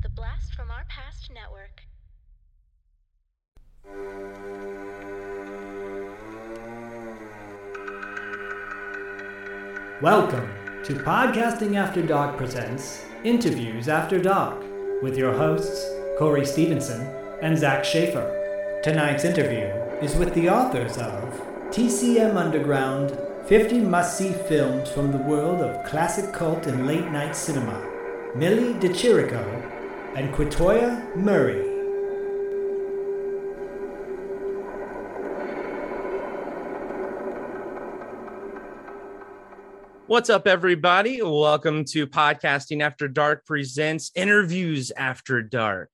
The Blast from Our Past Network. Welcome to Podcasting After Dark presents Interviews After Dark with your hosts Corey Stevenson and Zach Schaefer. Tonight's interview is with the authors of TCM Underground, 50 Must-See Films from the World of Classic Cult and Late Night Cinema, Millie DeChirico and Quatoya Murray. What's up, everybody? Welcome to Podcasting After Dark presents Interviews After Dark.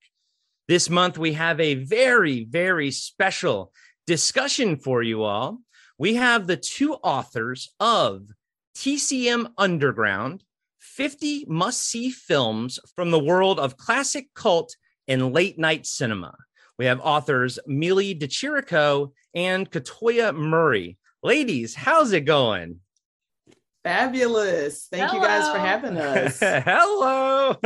This month, we have a very, very special discussion for you all. We have the two authors of TCM Underground, 50 Must-See Films from the World of Classic Cult and Late Night Cinema. We have authors Millie DeChirico and Quatoya Murray. Ladies, how's it going? Fabulous. Thank you guys for having us. Hello.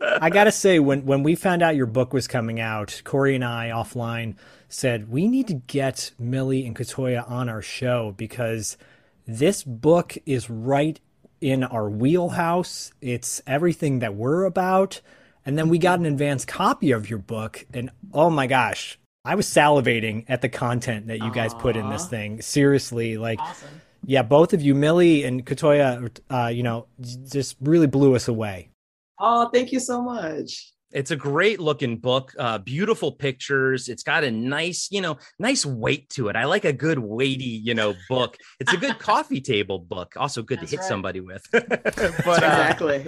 I got to say, when we found out your book was coming out, Corey and I offline said, we need to get Millie and Quatoya on our show because this book is right in our wheelhouse. It's everything that we're about. And then we got an advance copy of your book. And oh my gosh, I was salivating at the content that you guys put in this thing. Seriously, like... Awesome. Yeah, both of you, Millie and Quatoya, just really blew us away. Oh, thank you so much. It's a great looking book, beautiful pictures. It's got a nice weight to it. I like a good weighty, book. It's a good coffee table book. Also good to hit somebody with. Exactly.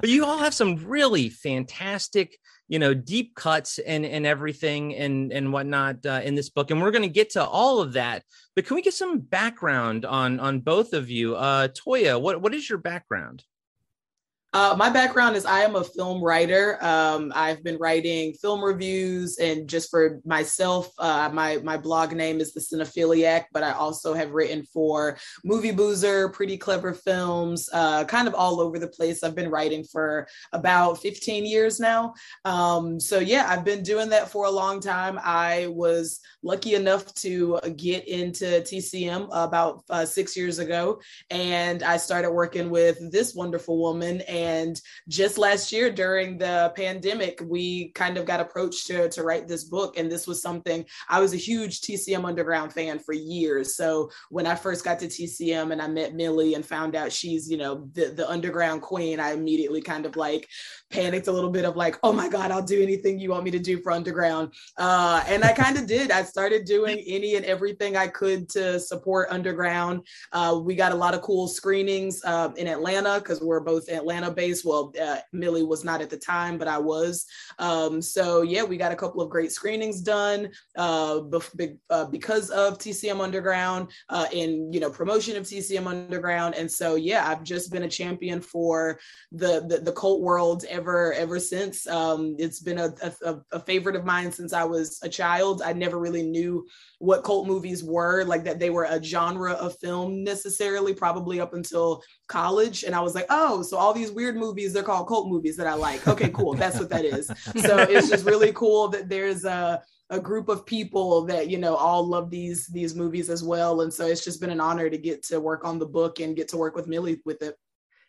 But you all have some really fantastic, deep cuts and everything and whatnot in this book. And we're going to get to all of that. But can we get some background on both of you? Toya, what is your background? My background is I am a film writer. I've been writing film reviews, and just for myself, my blog name is The Cinephiliac, but I also have written for Movie Boozer, Pretty Clever Films, kind of all over the place. I've been writing for about 15 years now. I've been doing that for a long time. I was lucky enough to get into TCM about 6 years ago, and I started working with this wonderful woman. And just last year during the pandemic, we kind of got approached to write this book. And this was something, I was a huge TCM Underground fan for years. So when I first got to TCM and I met Millie and found out she's, the underground queen, I immediately kind of panicked a little bit of oh my God, I'll do anything you want me to do for underground. And I kind of did. I started doing any and everything I could to support underground. We got a lot of cool screenings in Atlanta because we're both Atlanta based. Well, Millie was not at the time, but I was. We got a couple of great screenings done because of TCM Underground and, promotion of TCM Underground. And so, I've just been a champion for the cult world ever since. It's been a favorite of mine since I was a child. I never really knew what cult movies were, that they were a genre of film necessarily, probably up until college. And I was like, so all these weird movies, they're called cult movies that I like. Okay, cool. That's what that is. So it's just really cool that there's a group of people that, all love these movies as well. And so it's just been an honor to get to work on the book and get to work with Millie with it.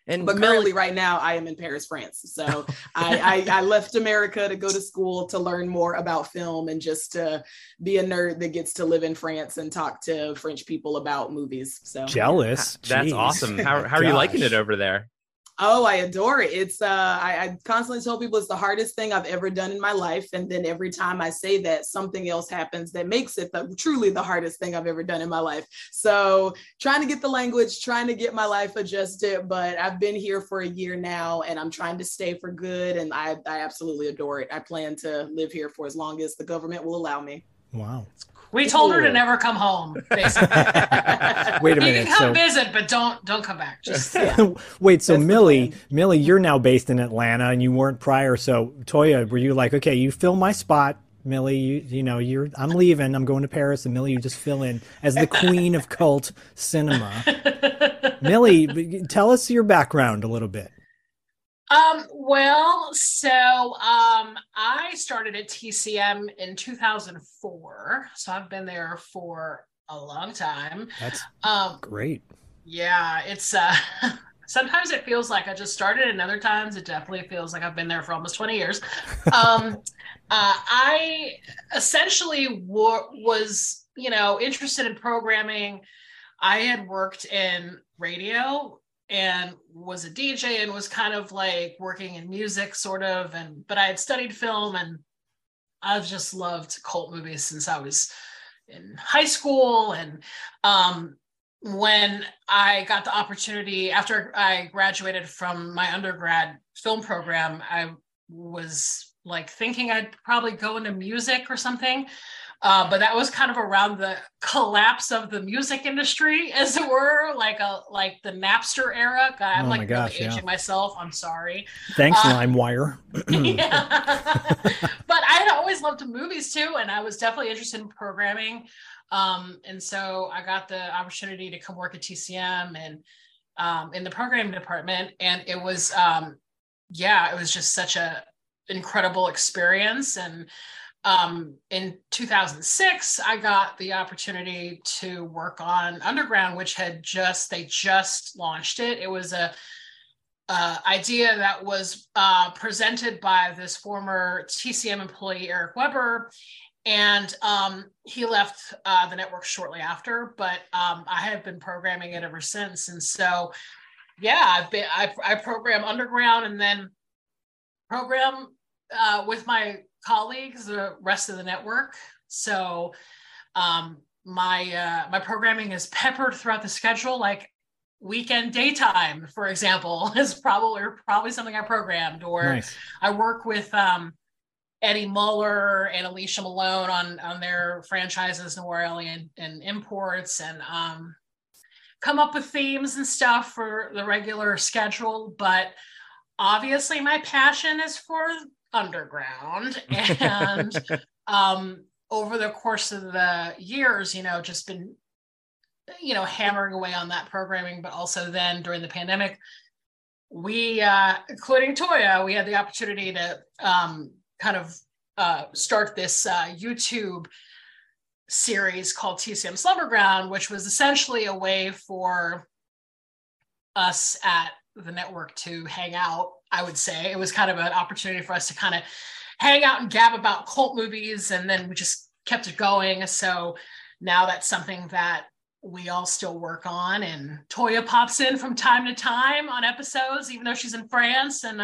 But currently right now I am in Paris, France. So I left America to go to school to learn more about film and just to be a nerd that gets to live in France and talk to French people about movies. So jealous. That's awesome. How are you liking it over there? Oh, I adore it. It's I constantly tell people it's the hardest thing I've ever done in my life. And then every time I say that, something else happens that makes it truly the hardest thing I've ever done in my life. So trying to get the language, trying to get my life adjusted. But I've been here for a year now and I'm trying to stay for good. And I absolutely adore it. I plan to live here for as long as the government will allow me. Wow. We told her to never come home, basically. Wait a minute. You can come visit, but don't come back. Just Wait, so Millie, you're now based in Atlanta and you weren't prior. So Toya, were you okay, you fill my spot, Millie, I'm leaving, I'm going to Paris, and Millie, you just fill in as the queen of cult cinema. Millie, tell us your background a little bit. I started at TCM in 2004, so I've been there for a long time. That's great. Yeah, it's sometimes it feels like I just started, and other times it definitely feels like I've been there for almost 20 years. I essentially was, you know, interested in programming. I had worked in radio and was a DJ and was kind of like working in music sort of, but I had studied film, and I've just loved cult movies since I was in high school. And when I got the opportunity after I graduated from my undergrad film program, I was like thinking I'd probably go into music or something. But that was kind of around the collapse of the music industry, as it were, like the Napster era. God, I'm aging myself. I'm sorry. Thanks, LimeWire. Yeah. But I had always loved movies too, and I was definitely interested in programming. And so I got the opportunity to come work at TCM and in the programming department, and it was, it was just such an incredible experience. And in 2006, I got the opportunity to work on Underground, which they just launched it. It was a idea that was presented by this former TCM employee, Eric Weber, and he left the network shortly after, but I have been programming it ever since. And so, I program Underground and then program with my colleagues, the rest of the network. So my programming is peppered throughout the schedule, like weekend daytime, for example, is probably something I programmed. Or nice. I work with Eddie Muller and Alicia Malone on their franchises, Noir Alley and Imports, and come up with themes and stuff for the regular schedule. But obviously my passion is for Underground, and over the course of the years, you know, just been, you know, hammering away on that programming. But also then during the pandemic, we including Toya, we had the opportunity to start this YouTube series called TCM Slumberground, which was essentially a way for us at the network to hang out. I would say it was kind of an opportunity for us to kind of hang out and gab about cult movies. And then we just kept it going. So now that's something that we all still work on. And Toya pops in from time to time on episodes, even though she's in France. And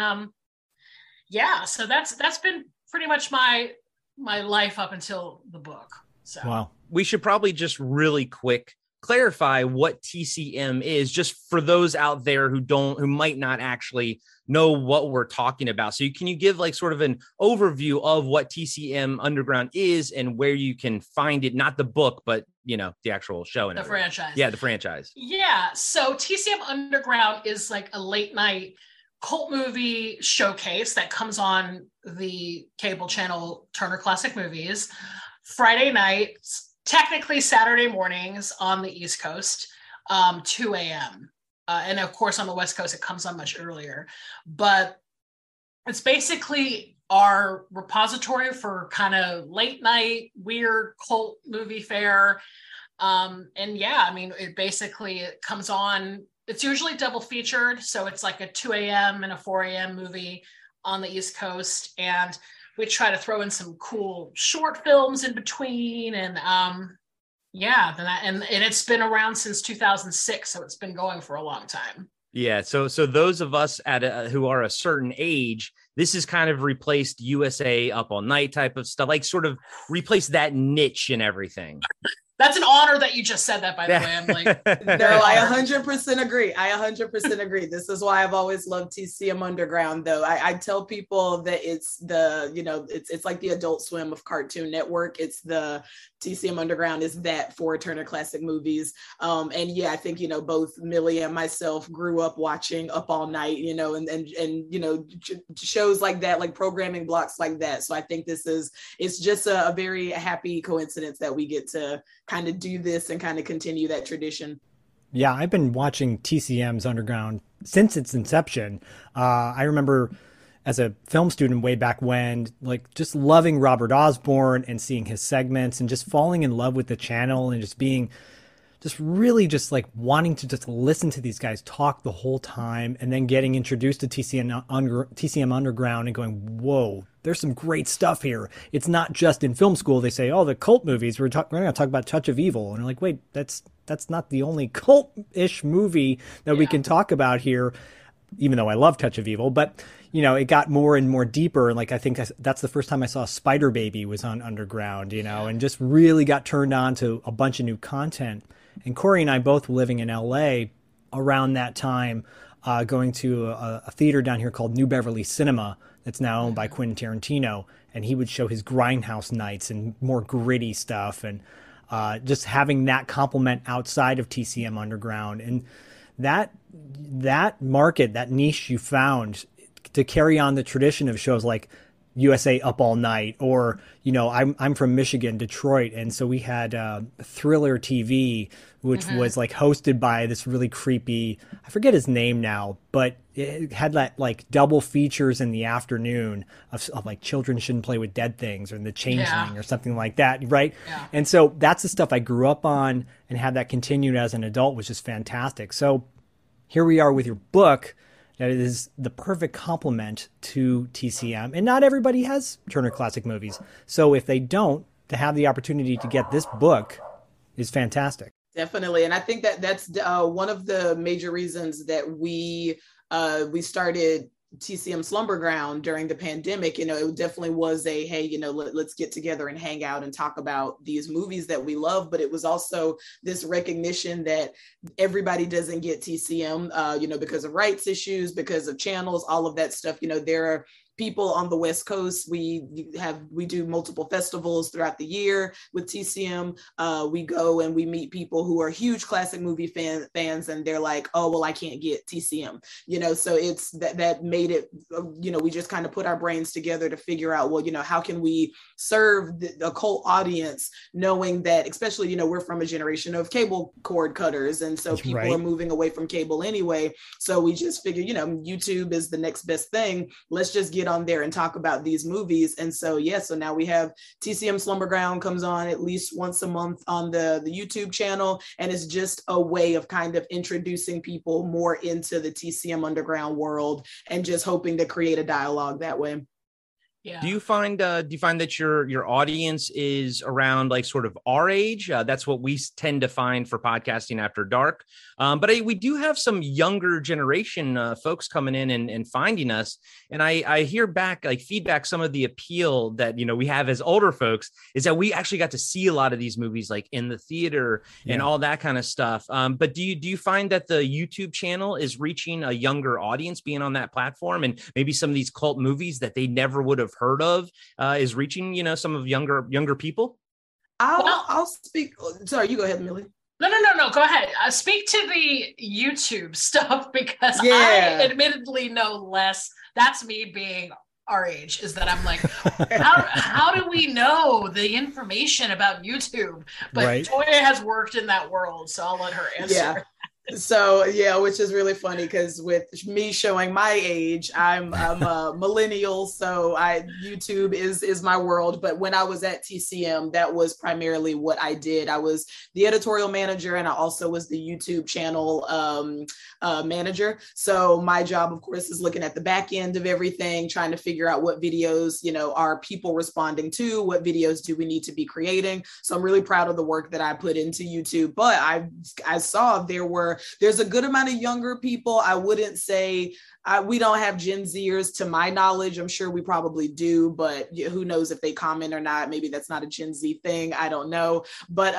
so that's been pretty much my life up until the book. So wow. We should probably just really quick clarify what TCM is, just for those out there who might not actually know what we're talking about. So can you give like sort of an overview of what TCM Underground is and where you can find it, not the book, but you know, the actual show and the everything. Franchise. Yeah, the franchise. Yeah. So TCM Underground is like a late night cult movie showcase that comes on the cable channel Turner Classic Movies Friday nights, technically Saturday mornings on the East Coast, 2 a.m. And of course on the West Coast, it comes on much earlier, but it's basically our repository for kind of late night, weird cult movie fare. It comes on, it's usually double featured. So it's like a 2 a.m. and a 4 a.m. movie on the East Coast. And we try to throw in some cool short films in between, and and it's been around since 2006, so it's been going for a long time. Yeah, so those of us who are a certain age, this is kind of replaced USA Up All Night type of stuff, like sort of replace that niche and everything. That's an honor that you just said that, by the way. I'm like, no, I 100% agree. This is why I've always loved TCM Underground, though. I tell people that it's the, you know, it's like the Adult Swim of Cartoon Network. It's the TCM Underground is that for Turner Classic Movies. I think, you know, both Millie and myself grew up watching Up All Night, you know, and you know, shows like that, like programming blocks like that. So I think it's just a very happy coincidence that we get to kind of do this and kind of continue that tradition. Yeah, I've been watching TCM's Underground since its inception. I remember as a film student way back when, like, just loving Robert Osborne and seeing his segments and just falling in love with the channel and just being just really just like wanting to just listen to these guys talk the whole time, and then getting introduced to TCM Underground and going, whoa, there's some great stuff here. It's not just in film school. They say, oh, the cult movies, we're going to talk about Touch of Evil. And they're like, wait, that's not the only cult-ish movie that we can talk about here, even though I love Touch of Evil. But, you know, it got more and more deeper. Like, I think that's the first time I saw Spider Baby was on Underground, you know, and just really got turned on to a bunch of new content. And Corey and I both were living in L.A. around that time, going to a theater down here called New Beverly Cinema that's now owned by Quentin Tarantino. And he would show his Grindhouse nights and more gritty stuff, and just having that complement outside of TCM Underground. And that market, that niche you found to carry on the tradition of shows like USA Up All Night, or, you know, I'm from Michigan, Detroit. And so we had Thriller TV, which was like hosted by this really creepy, I forget his name now, but it had that like double features in the afternoon of like Children Shouldn't Play with Dead Things or The Changeling or something like that. Right. Yeah. And so that's the stuff I grew up on, and had that continued as an adult was just fantastic. So here we are with your book. That is the perfect complement to TCM. And not everybody has Turner Classic Movies. So if they don't, to have the opportunity to get this book is fantastic. Definitely. And I think that that's one of the major reasons that we started TCM Slumberground during the pandemic. You know, it definitely was a, hey, you know, let's get together and hang out and talk about these movies that we love. But it was also this recognition that everybody doesn't get TCM, you know, because of rights issues, because of channels, all of that stuff. You know, there are people on the West Coast, we do multiple festivals throughout the year with TCM. We go and we meet people who are huge classic movie fans, and they're like, oh, well, I can't get TCM, you know. So it's that made it, you know, we just kind of put our brains together to figure out, well, you know, how can we serve the cult audience, knowing that, especially, you know, we're from a generation of cable cord cutters, and so people are moving away from cable anyway. So we just figured, you know, YouTube is the next best thing. Let's just get on there and talk about these movies. And so so now we have TCM Slumberground comes on at least once a month on the YouTube channel, and it's just a way of kind of introducing people more into the TCM Underground world, and just hoping to create a dialogue that way. Yeah. Do you find that your audience is around like sort of our age? That's what we tend to find for Podcasting After Dark. But we do have some younger generation folks coming in and finding us. And I hear back, like, feedback, some of the appeal that, you know, we have as older folks is that we actually got to see a lot of these movies like in the theater and all that kind of stuff. But do you find that the YouTube channel is reaching a younger audience, being on that platform, and maybe some of these cult movies that they never would have heard of is reaching, you know, some of younger people? I'll speak. Sorry, you go ahead, Millie. No. Go ahead. Speak to the YouTube stuff, because I admittedly know less. That's me being our age, is that I'm like, how do we know the information about YouTube? But Toya has worked in that world, so I'll let her answer. Yeah. So which is really funny, because with me showing my age, I'm a millennial, so YouTube is my world. But when I was at TCM, that was primarily what I did. I was the editorial manager, and I also was the YouTube channel manager. So my job, of course, is looking at the back end of everything, trying to figure out what videos, you know, are people responding to, what videos do we need to be creating. So I'm really proud of the work that I put into YouTube. But I saw there's a good amount of younger people. I wouldn't say we don't have Gen Zers to my knowledge. I'm sure we probably do, but who knows if they comment or not. Maybe that's not a Gen Z thing. I don't know. But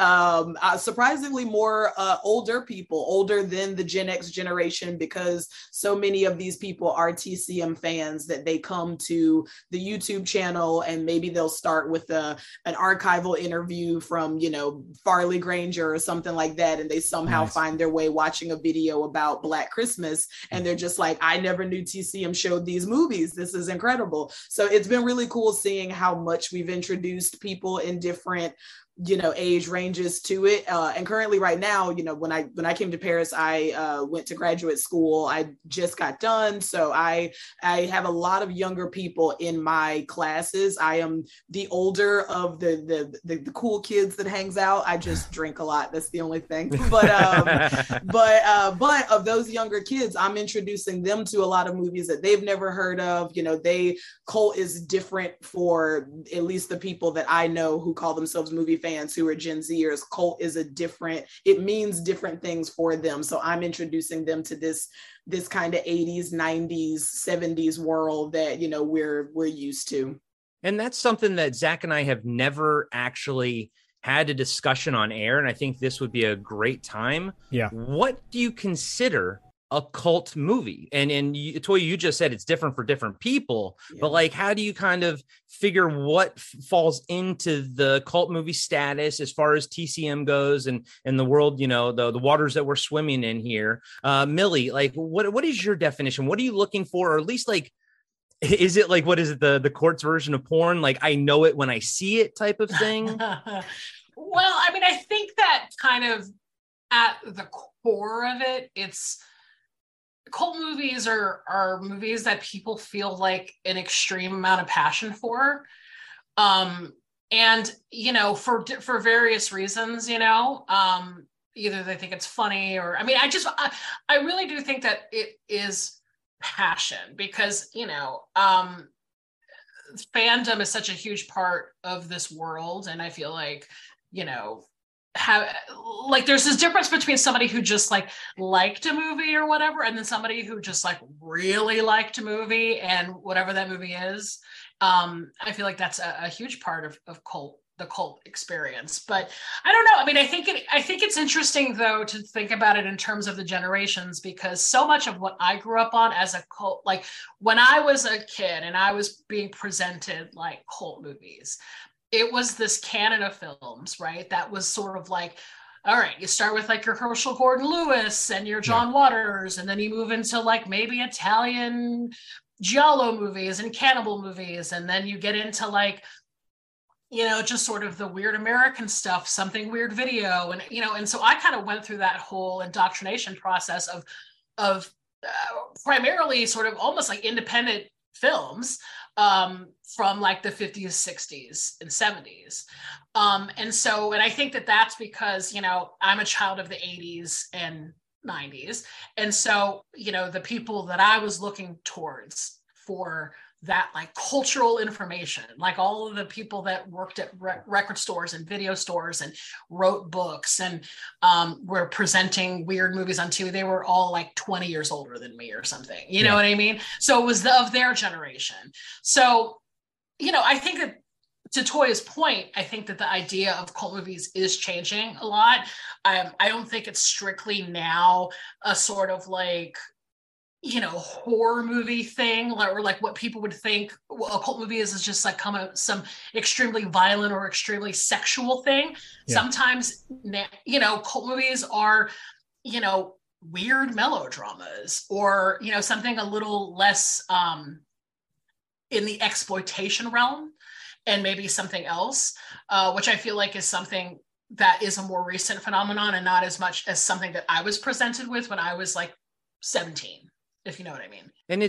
surprisingly more older people, older than the Gen X generation, because so many of these people are TCM fans that they come to the YouTube channel, and maybe they'll start with an archival interview from, you know, Farley Granger or something like that. And they somehow find their way watching a video about Black Christmas. And they're just like, I never knew TCM showed these movies. This is incredible. So it's been really cool seeing how much we've introduced people in different you know, age ranges to it. And currently right now, you know, when I came to Paris, I went to graduate school. I just got done. So I have a lot of younger people in my classes. I am the older of the cool kids that hangs out. I just drink a lot. That's the only thing. But, but of those younger kids, I'm introducing them to a lot of movies that they've never heard of. You know, cult is different for at least the people that I know who call themselves movie fans, who are Gen Zers. Cult is it means different things for them. So I'm introducing them to this kind of 80s, 90s, 70s world that, you know, we're used to. And that's something that Zach and I have never actually had a discussion on air. And I think this would be a great time. Yeah. What do you consider a cult movie? And Toya, you just said it's different for different people, yeah. But like, how do you kind of figure what falls into the cult movie status as far as TCM goes and the world, you know, the waters that we're swimming in here? Millie, like what is your definition? What are you looking for? Or at least like, is it like, what is it? The court's version of porn? Like, I know it when I see it type of thing. Well, I mean, I think that kind of at the core of it, it's, cult movies are movies that people feel like an extreme amount of passion for. And, you know, for various reasons, you know, either they think it's funny or, I mean, I really do think that it is passion because, you know, fandom is such a huge part of this world. And I feel like, you know, there's this difference between somebody who just like liked a movie or whatever, and then somebody who just like really liked a movie and whatever that movie is. I feel like that's a huge part of the cult experience. But I don't know. I mean, I think it's interesting though to think about it in terms of the generations, because so much of what I grew up on as a cult, like when I was a kid and I was being presented like cult movies, it was this canon of films, right? That was sort of like, all right, you start with like your Herschel Gordon Lewis and your John Waters, and then you move into like maybe Italian giallo movies and cannibal movies. And then you get into like, you know, just sort of the weird American stuff, Something Weird Video. And, you know, and so I kind of went through that whole indoctrination process of primarily sort of almost like independent films, from like the 50s, 60s, and 70s. And I think that that's because, you know, I'm a child of the 80s and 90s. And so, you know, the people that I was looking towards for that like cultural information, like all of the people that worked at record stores and video stores and wrote books and were presenting weird movies on TV, they were all like 20 years older than me or something, you know what I mean? So it was of their generation. So, you know, I think that to Toya's point, I think that the idea of cult movies is changing a lot. I don't think it's strictly now a sort of like, you know, horror movie thing, or like what people would think a cult movie is just like some extremely violent or extremely sexual thing. Yeah. Sometimes, you know, cult movies are, you know, weird melodramas or, you know, something a little less in the exploitation realm and maybe something else, which I feel like is something that is a more recent phenomenon and not as much as something that I was presented with when I was like 17. If you know what I mean. And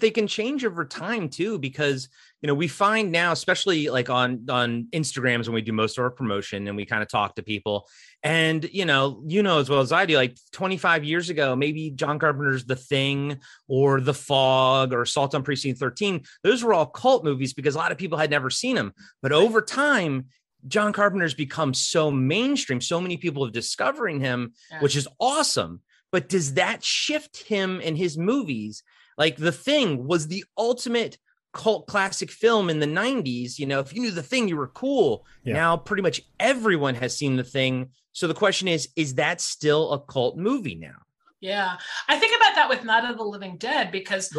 they can change over time too, because, you know, we find now, especially like on Instagrams when we do most of our promotion and we kind of talk to people and, you know, as well as I do, like 25 years ago, maybe John Carpenter's The Thing or The Fog or Assault on Precinct 13. Those were all cult movies because a lot of people had never seen them, but over time, John Carpenter's become so mainstream. So many people have discovering him, which is awesome. But does that shift him and his movies? Like The Thing was the ultimate cult classic film in the 90s. You know, if you knew The Thing, you were cool. Yeah. Now pretty much everyone has seen The Thing. So the question is that still a cult movie now? Yeah. I think about that with Night of the Living Dead, because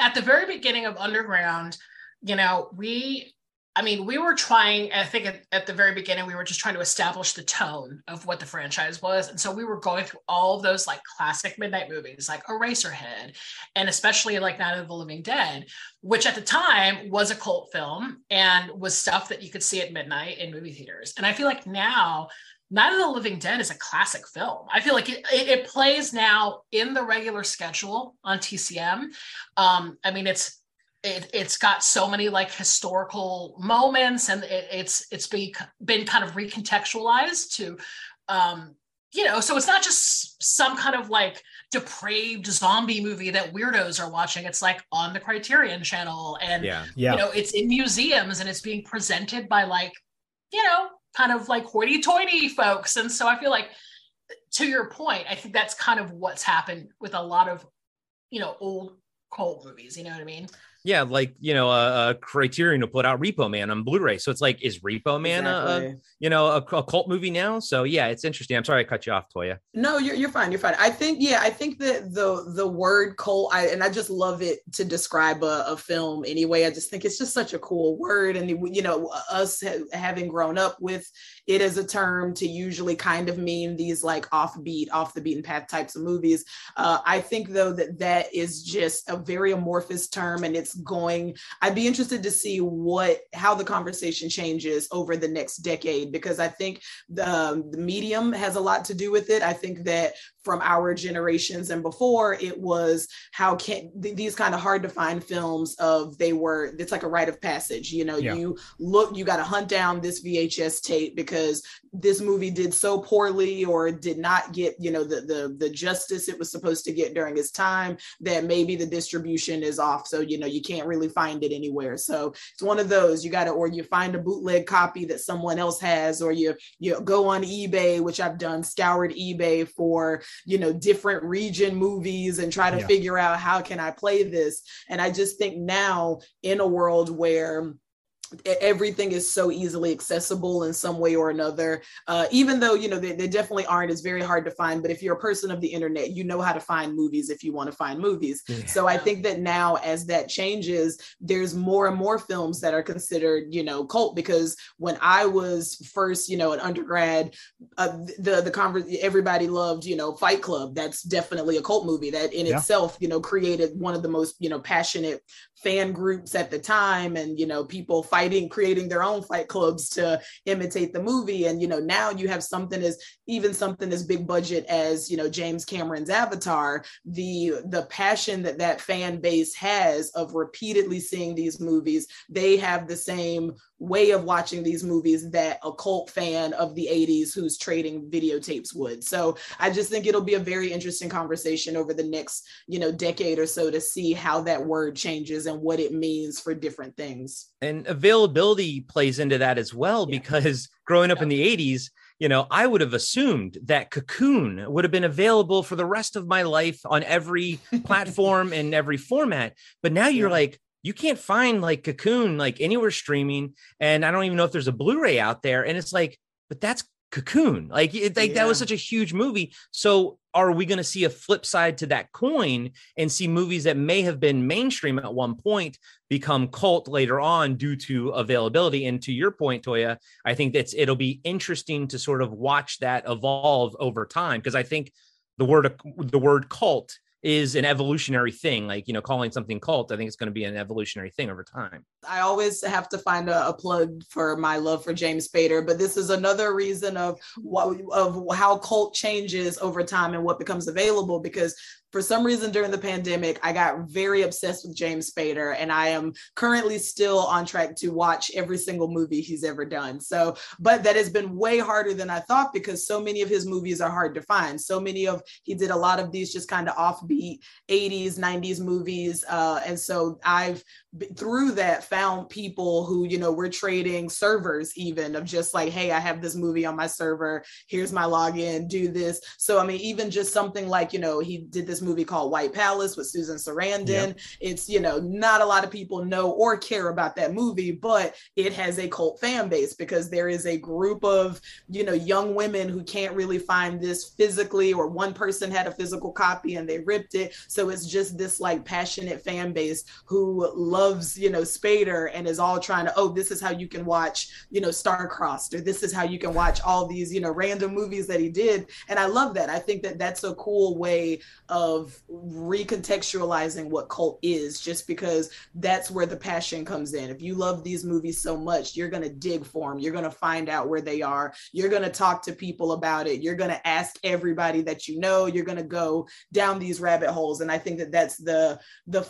at the very beginning of Underground, you know, we I mean, we were trying, I think at the very beginning, we were just trying to establish the tone of what the franchise was. And so we were going through all of those like classic midnight movies, like Eraserhead, and especially like Night of the Living Dead, which at the time was a cult film and was stuff that you could see at midnight in movie theaters. And I feel like now, Night of the Living Dead is a classic film. I feel like it plays now in the regular schedule on TCM. I mean, it's got so many like historical moments, and it's been kind of recontextualized to, so it's not just some kind of like depraved zombie movie that weirdos are watching. It's like on the Criterion Channel, and it's in museums, and it's being presented by like, kind of like hoity-toity folks. And so I feel like, to your point, I think that's kind of what's happened with a lot of, old cult movies. You know what I mean? Yeah, like, Criterion will put out Repo Man on Blu-ray. So it's like, is Repo Man a cult movie now? So yeah, it's interesting. I'm sorry I cut you off, Toya. No, you're fine. I think, that the word cult, I just love it to describe a film anyway. I just think it's just such a cool word. And, us having grown up with it as a term to usually kind of mean these like offbeat, off the beaten path types of movies. I think though that is just a very amorphous term, and I'd be interested to see how the conversation changes over the next decade, because I think the medium has a lot to do with it. I think that from our generations and before, it was how can these kind of hard to find films it's like a rite of passage, you got to hunt down this VHS tape because this movie did so poorly or did not get, the justice it was supposed to get during its time, that maybe the distribution is off. So, you can't really find it anywhere. So it's one of those, or you find a bootleg copy that someone else has, or you go on eBay, which I've done, scoured eBay for, different region movies and try to figure out how can I play this. And I just think now, in a world where everything is so easily accessible in some way or another, even though they definitely aren't, it's very hard to find, but if you're a person of the internet, you know how to find movies if you want to find movies. So I think that now, as that changes, there's more and more films that are considered cult, because when I was first an undergrad, everybody loved Fight Club. That's definitely a cult movie that in itself created one of the most passionate fan groups at the time, and people creating their own fight clubs to imitate the movie. And now you have something as big budget as James Cameron's Avatar. The passion that fan base has of repeatedly seeing these movies, they have the same way of watching these movies that a cult fan of the 80s who's trading videotapes would. So I just think it'll be a very interesting conversation over the next decade or so to see how that word changes and what it means for different things. And availability plays into that as well, because growing up in the 80s, I would have assumed that Cocoon would have been available for the rest of my life on every platform and every format. But now you're like, you can't find like Cocoon like anywhere streaming, and I don't even know if there's a Blu-ray out there. And it's like, but that's Cocoon. That was such a huge movie. So are we going to see a flip side to that coin and see movies that may have been mainstream at one point become cult later on due to availability? And to your point, Toya, I think it'll be interesting to sort of watch that evolve over time, because I think the word cult is an evolutionary thing. Like, calling something cult, I think it's going to be an evolutionary thing over time. I always have to find a plug for my love for James Spader, but this is another reason of how cult changes over time and what becomes available, because for some reason during the pandemic, I got very obsessed with James Spader, and I am currently still on track to watch every single movie he's ever done. So, but that has been way harder than I thought, because so many of his movies are hard to find. He did a lot of these just kind of offbeat 80s, 90s movies. And so I've, through that, found people who, we're trading servers even, of just like, hey, I have this movie on my server, here's my login, do this. So, I mean, even just something like, he did this movie called White Palace with Susan Sarandon. Yep. It's, not a lot of people know or care about that movie, but it has a cult fan base, because there is a group of, young women who can't really find this physically, or one person had a physical copy and they ripped it. So it's just this like passionate fan base who loves loves, you know, Spader and is all trying to, oh, this is how you can watch, you know, Star-Crossed, or this is how you can watch all these, you know, random movies that he did. And I love that. I think that that's a cool way of recontextualizing what cult is, just because that's where the passion comes in. If you love these movies so much, you're going to dig for them. You're going to find out where they are. You're going to talk to people about it. You're going to ask everybody that you know. You're going to go down these rabbit holes. And I think that that's the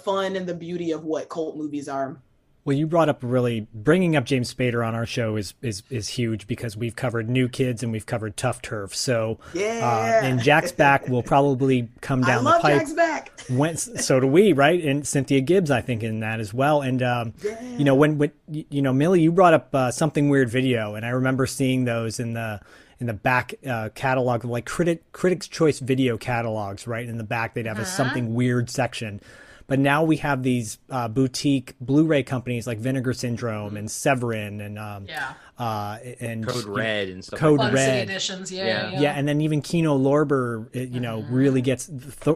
fun and the beauty of what cult movies are. Well, you brought up, really bringing up James Spader on our show is huge, because we've covered New Kids and we've covered Tough Turf. So yeah, and Jack's Back will probably come down the pipe. I love Jack's Back. So do we, right? And Cynthia Gibbs, I think, in that as well. And you know, when you know, Millie, you brought up Something Weird Video, and I remember seeing those in the back catalog, like Critics' Choice video catalogs, right? In the back, they'd have a Something Weird section. But now we have these boutique Blu-ray companies like Vinegar Syndrome and Severin and Code Red and stuff. Code Red editions, yeah. And then even Kino Lorber, you know, really gets.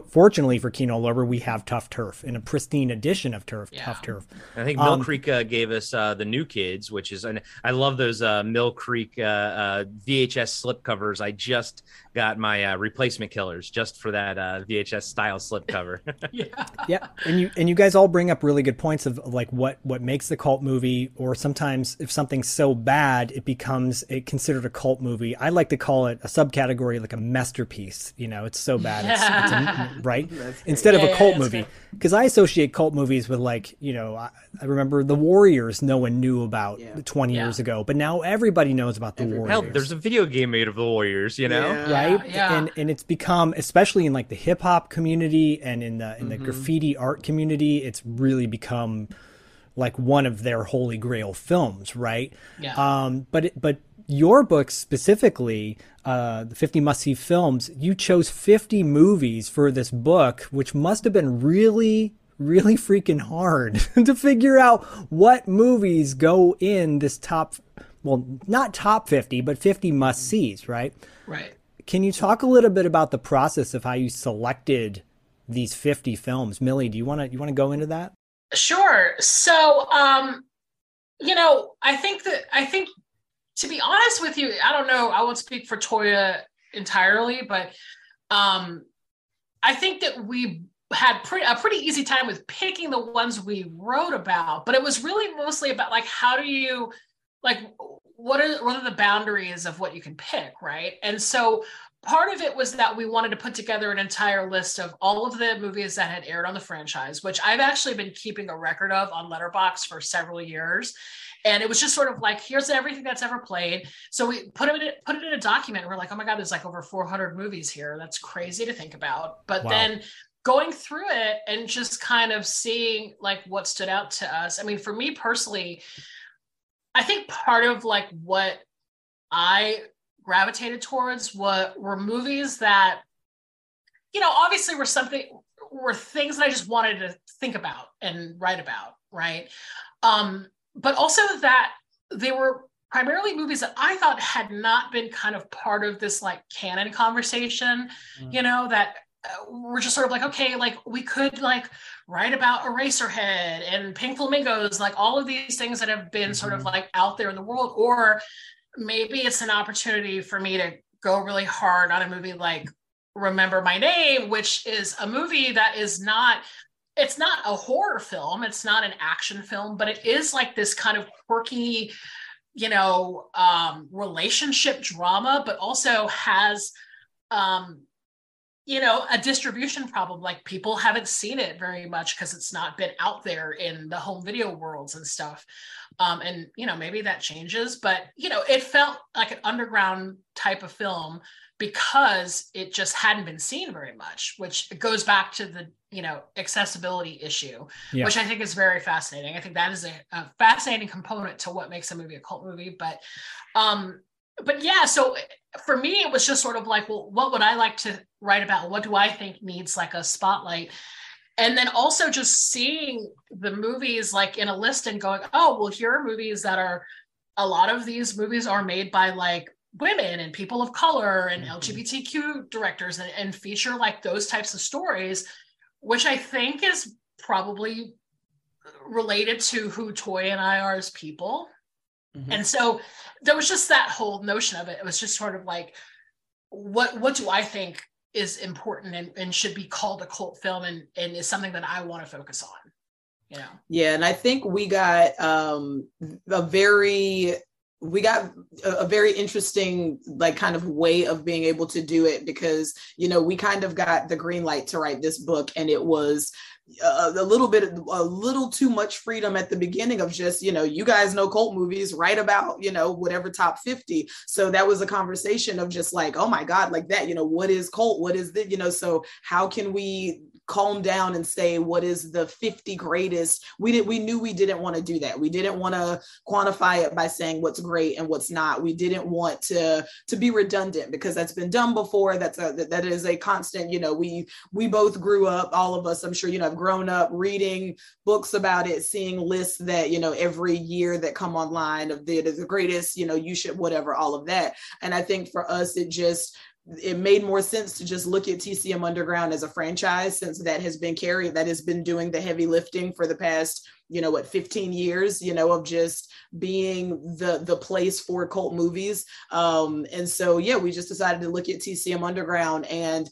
Fortunately for Kino Lorber, we have Tough Turf in a pristine edition of Tough Turf. I think Mill Creek gave us the New Kids, which is, and I love those Mill Creek VHS slipcovers. I just got my Replacement Killers just for that VHS style slipcover. Yeah. And you guys all bring up really good points of like what makes the cult movie, or sometimes if something's so bad it becomes considered a cult movie. I like to call it a subcategory, like a masterpiece. You know, it's so bad, it's right? Instead of a cult movie, because I associate cult movies with, like, you know, I remember The Warriors. No one knew about 20 years ago, but now everybody knows about The Warriors. Hell, there's a video game made of The Warriors, you know, right? Yeah. And it's become, especially in like the hip hop community and in the graffiti art community, it's really become like one of their holy grail films, right? Yeah. But your book specifically, the 50 must-see films, you chose 50 movies for this book, which must have been really, really freaking hard to figure out what movies go in this top, well, not top 50, but 50 must-sees, right? Right. Can you talk a little bit about the process of how you selected these 50 films? Millie, do you want to go into that? Sure. So, you know, I think to be honest with you, I don't know, I won't speak for Toya entirely, but I think that we had a pretty easy time with picking the ones we wrote about, but it was really mostly about, like, how do you, like, what are the boundaries of what you can pick, right? And so part of it was that we wanted to put together an entire list of all of the movies that had aired on the franchise, which I've actually been keeping a record of on Letterboxd for several years. And it was just sort of like, here's everything that's ever played. So we put it in a document. And we're like, oh my God, there's like over 400 movies here. That's crazy to think about. But then going through it and just kind of seeing like what stood out to us. I mean, for me personally, I think part of like what I gravitated towards were movies that, you know, obviously were things that I just wanted to think about and write about, right? But also that they were primarily movies that I thought had not been kind of part of this like canon conversation, you know, that were just sort of like, okay, like we could like write about Eraserhead and Pink Flamingos, like all of these things that have been sort of like out there in the world, or maybe it's an opportunity for me to go really hard on a movie like Remember My Name, which is a movie that is not, it's not a horror film, it's not an action film, but it is like this kind of quirky, you know, relationship drama, but also has, you know, a distribution problem. Like people haven't seen it very much because it's not been out there in the home video worlds and stuff. And, you know, maybe that changes, but, you know, it felt like an underground type of film because it just hadn't been seen very much, which goes back to the, you know, accessibility issue, which I think is very fascinating. I think that is a fascinating component to what makes a movie a cult movie. But yeah, so for me, it was just sort of like, well, what would I like to write about? What do I think needs like a spotlight? And then also just seeing the movies like in a list and going, oh, well, here are movies that are, a lot of these movies are made by like women and people of color and LGBTQ directors and feature like those types of stories, which I think is probably related to who Toy and I are as people. Mm-hmm. And so there was just that whole notion of it. It was just sort of like, what do I think is important and should be called a cult film and is something that I want to focus on, you know? Yeah, and I think we got a very interesting, like, kind of way of being able to do it, because, you know, we kind of got the green light to write this book, and it was a little too much freedom at the beginning of just, you know, you guys know cult movies, write about, you know, whatever top 50. So that was a conversation of just like, oh my God, like that, you know, what is cult? What is the, you know, so how can we calm down and say, what is the 50 greatest? We knew we didn't want to do that. We didn't want to quantify it by saying what's great and what's not. We didn't want to be redundant, because that's been done before. That is a constant, you know, we both grew up, all of us, I'm sure, you know, have grown up reading books about it, seeing lists that, you know, every year that come online of the greatest, you know, you should, whatever, all of that. And I think for us, it made more sense to just look at TCM Underground as a franchise, since that has been carried, that has been doing the heavy lifting for the past, you know, what, 15 years, you know, of just being the place for cult movies. And so, yeah, we just decided to look at TCM Underground. And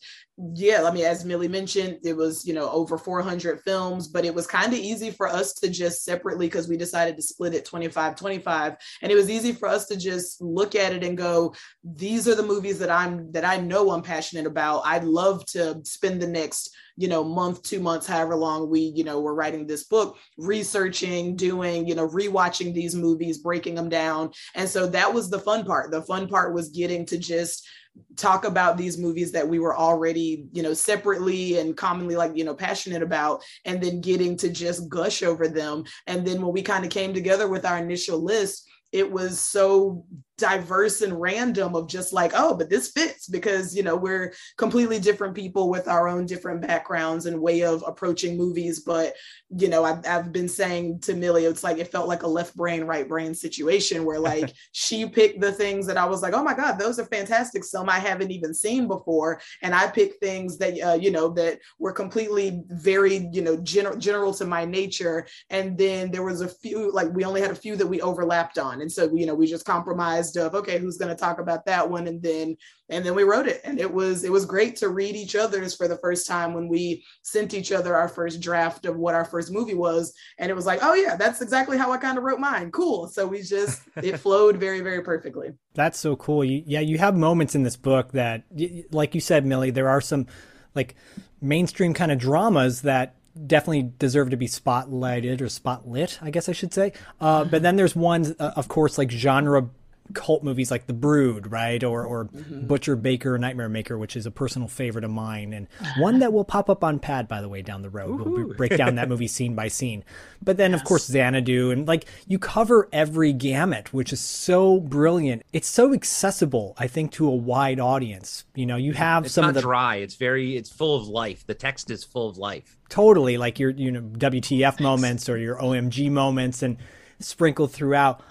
yeah, I mean, as Millie mentioned, it was, you know, over 400 films, but it was kind of easy for us to just separately, because we decided to split it 25-25. And it was easy for us to just look at it and go, these are the movies that I know I'm passionate about. I'd love to spend the next, you know, month, 2 months, however long we, you know, were writing this book, researching, doing, you know, rewatching these movies, breaking them down. And so that was the fun part. The fun part was getting to just talk about these movies that we were already, you know, separately and commonly, like, you know, passionate about, and then getting to just gush over them. And then when we kind of came together with our initial list, it was so diverse and random of just like, oh, but this fits, because, you know, we're completely different people with our own different backgrounds and way of approaching movies. But, you know, I've been saying to Millie, it's like, it felt like a left brain, right brain situation where, like, she picked the things that I was like, oh my God, those are fantastic. Some I haven't even seen before. And I picked things that, you know, that were completely very, you know, general to my nature. And then there was a few, like, we only had a few that we overlapped on. And so, you know, we just compromised of, okay, who's going to talk about that one, and then we wrote it, and it was great to read each other's for the first time when we sent each other our first draft of what our first movie was, and it was like, oh yeah, that's exactly how I kind of wrote mine, cool. So we just it flowed very, very perfectly. That's so cool. You have moments in this book that, like you said, Millie, there are some, like, mainstream kind of dramas that definitely deserve to be spotlit, I guess I should say, but then there's ones, of course, like genre cult movies like The Brood, right? Or mm-hmm. Butcher, Baker, Nightmare Maker, which is a personal favorite of mine. And one that will pop up on Pad, by the way, down the road. Woo-hoo. We'll break down that movie scene by scene. But then, yes, of course, Xanadu. And, like, you cover every gamut, which is so brilliant. It's so accessible, I think, to a wide audience. You know, you have it's some not of the... dry. It's full of life. The text is full of life. Totally. Like your, you know, WTF moments or your OMG moments, and sprinkled throughout.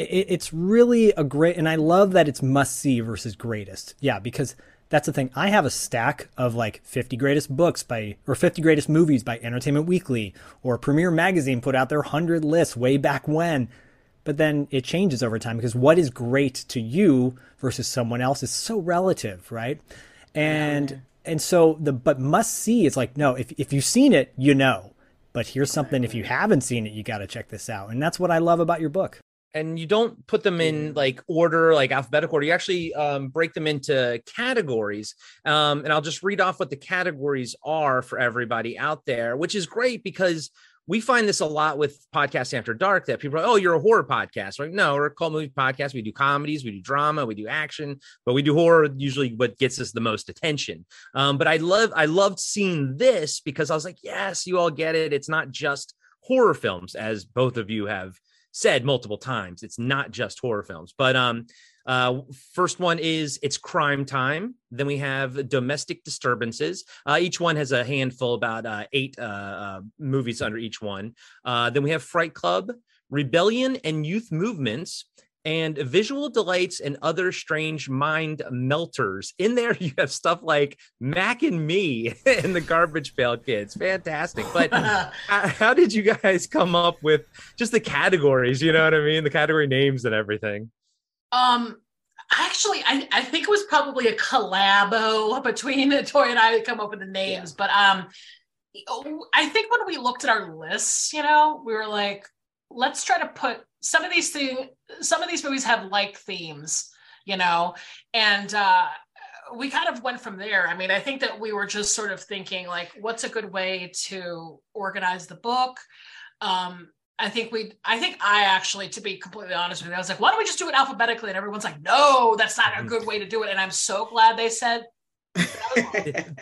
It's really a great, and I love that it's must-see versus greatest. Yeah, because that's the thing. I have a stack of, like, 50 greatest books by, or 50 greatest movies by Entertainment Weekly, or Premiere Magazine put out their 100 lists way back when. But then it changes over time, because what is great to you versus someone else is so relative, right? And so but must-see is like, no, if you've seen it, you know. But here's something, if you haven't seen it, you got to check this out. And that's what I love about your book. And you don't put them in, like, order, like alphabetical order. You actually break them into categories. And I'll just read off what the categories are for everybody out there, which is great, because we find this a lot with Podcasts After Dark, that people are, oh, you're a horror podcast. Like, no, we're a cult movie podcast. We do comedies, we do drama, we do action, but we do horror, usually what gets us the most attention. But I loved seeing this, because I was like, yes, you all get it. It's not just horror films, as both of you have said multiple times. It's not just horror films. But first one is, it's crime time. Then we have domestic disturbances. Each one has a handful, about eight movies under each one. Then we have Fright Club, Rebellion and Youth Movements, and visual delights and other strange mind melters. In there, you have stuff like Mac and Me and the Garbage Pail Kids. Fantastic. But how did you guys come up with just the categories? You know what I mean? The category names and everything. Actually, I think it was probably a collabo between Toy and I to come up with the names. Yeah. But I think when we looked at our lists, you know, we were like, let's try to put some of these things. Some of these movies have like themes, you know, and we kind of went from there. I mean, I think that we were just sort of thinking like, what's a good way to organize the book? I actually, to be completely honest with you, I was like, why don't we just do it alphabetically? And everyone's like, no, that's not a good way to do it. And I'm so glad they said,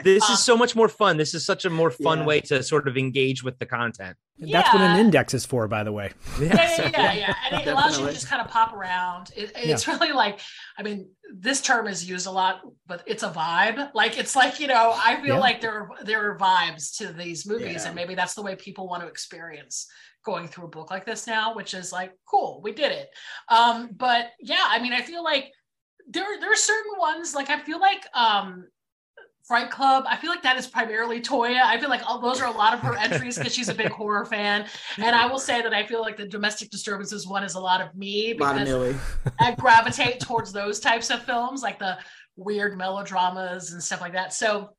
this is so much more fun. This is such a more fun way to sort of engage with the content. And that's what an index is for, by the way. Yeah. And it allows you to just kind of pop around. It's really like, I mean, this term is used a lot, but it's a vibe. Like, it's like, you know, I feel like there are vibes to these movies, and maybe that's the way people want to experience going through a book like this now, which is like, cool, we did it. But yeah, I mean, I feel like there are certain ones, like I feel like Fright Club, I feel like that is primarily Toya. I feel like those are a lot of her entries because she's a big horror fan. And I will say that I feel like the domestic disturbances one is a lot of me because I gravitate towards those types of films, like the weird melodramas and stuff like that. So